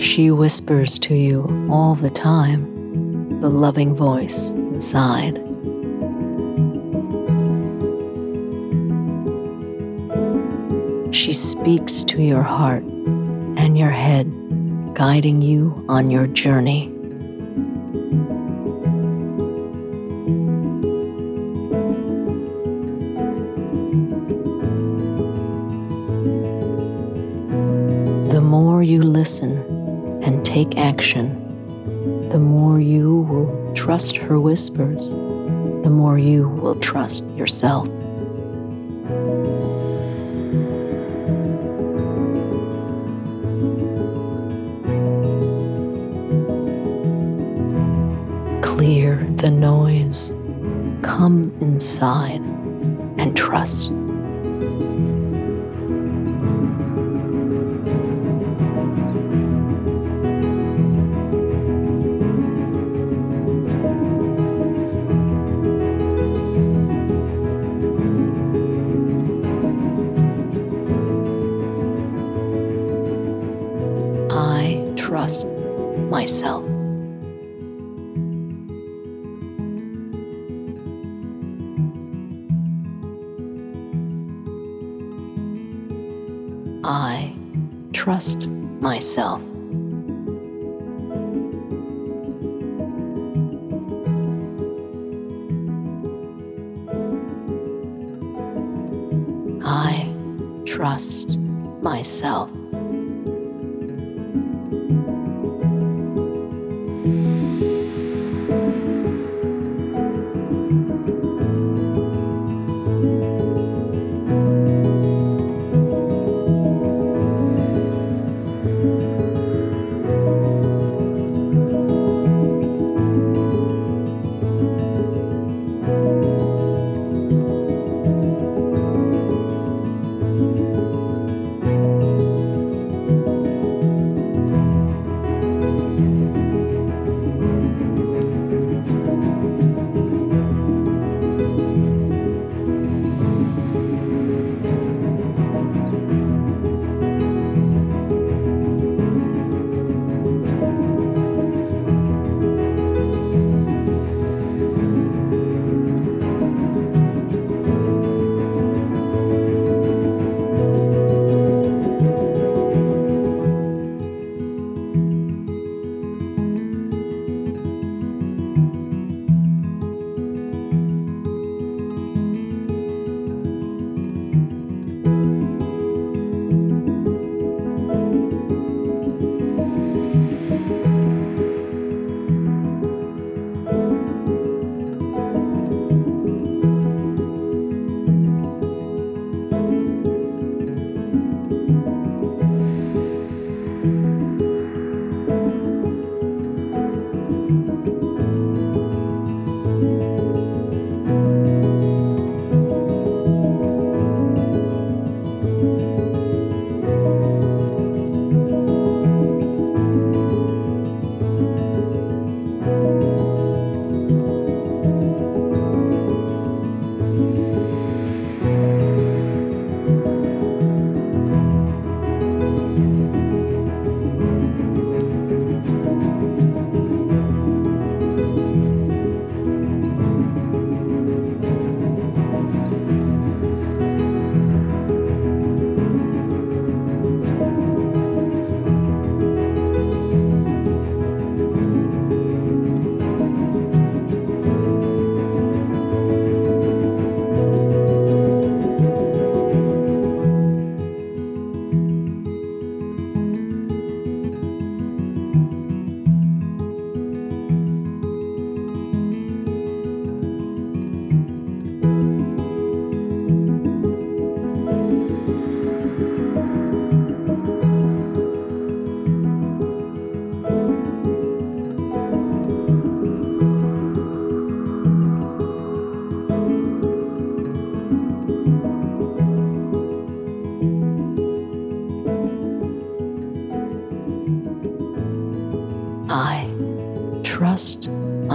She whispers to you all the time, the loving voice inside. She speaks to your heart and your head, guiding you on your journey. The more you listen and take action, the more you will trust her whispers, the more you will trust yourself. Clear the noise, come inside and trust. I trust myself. I trust myself. I trust myself.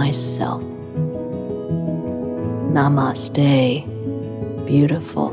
myself. Namaste, beautiful.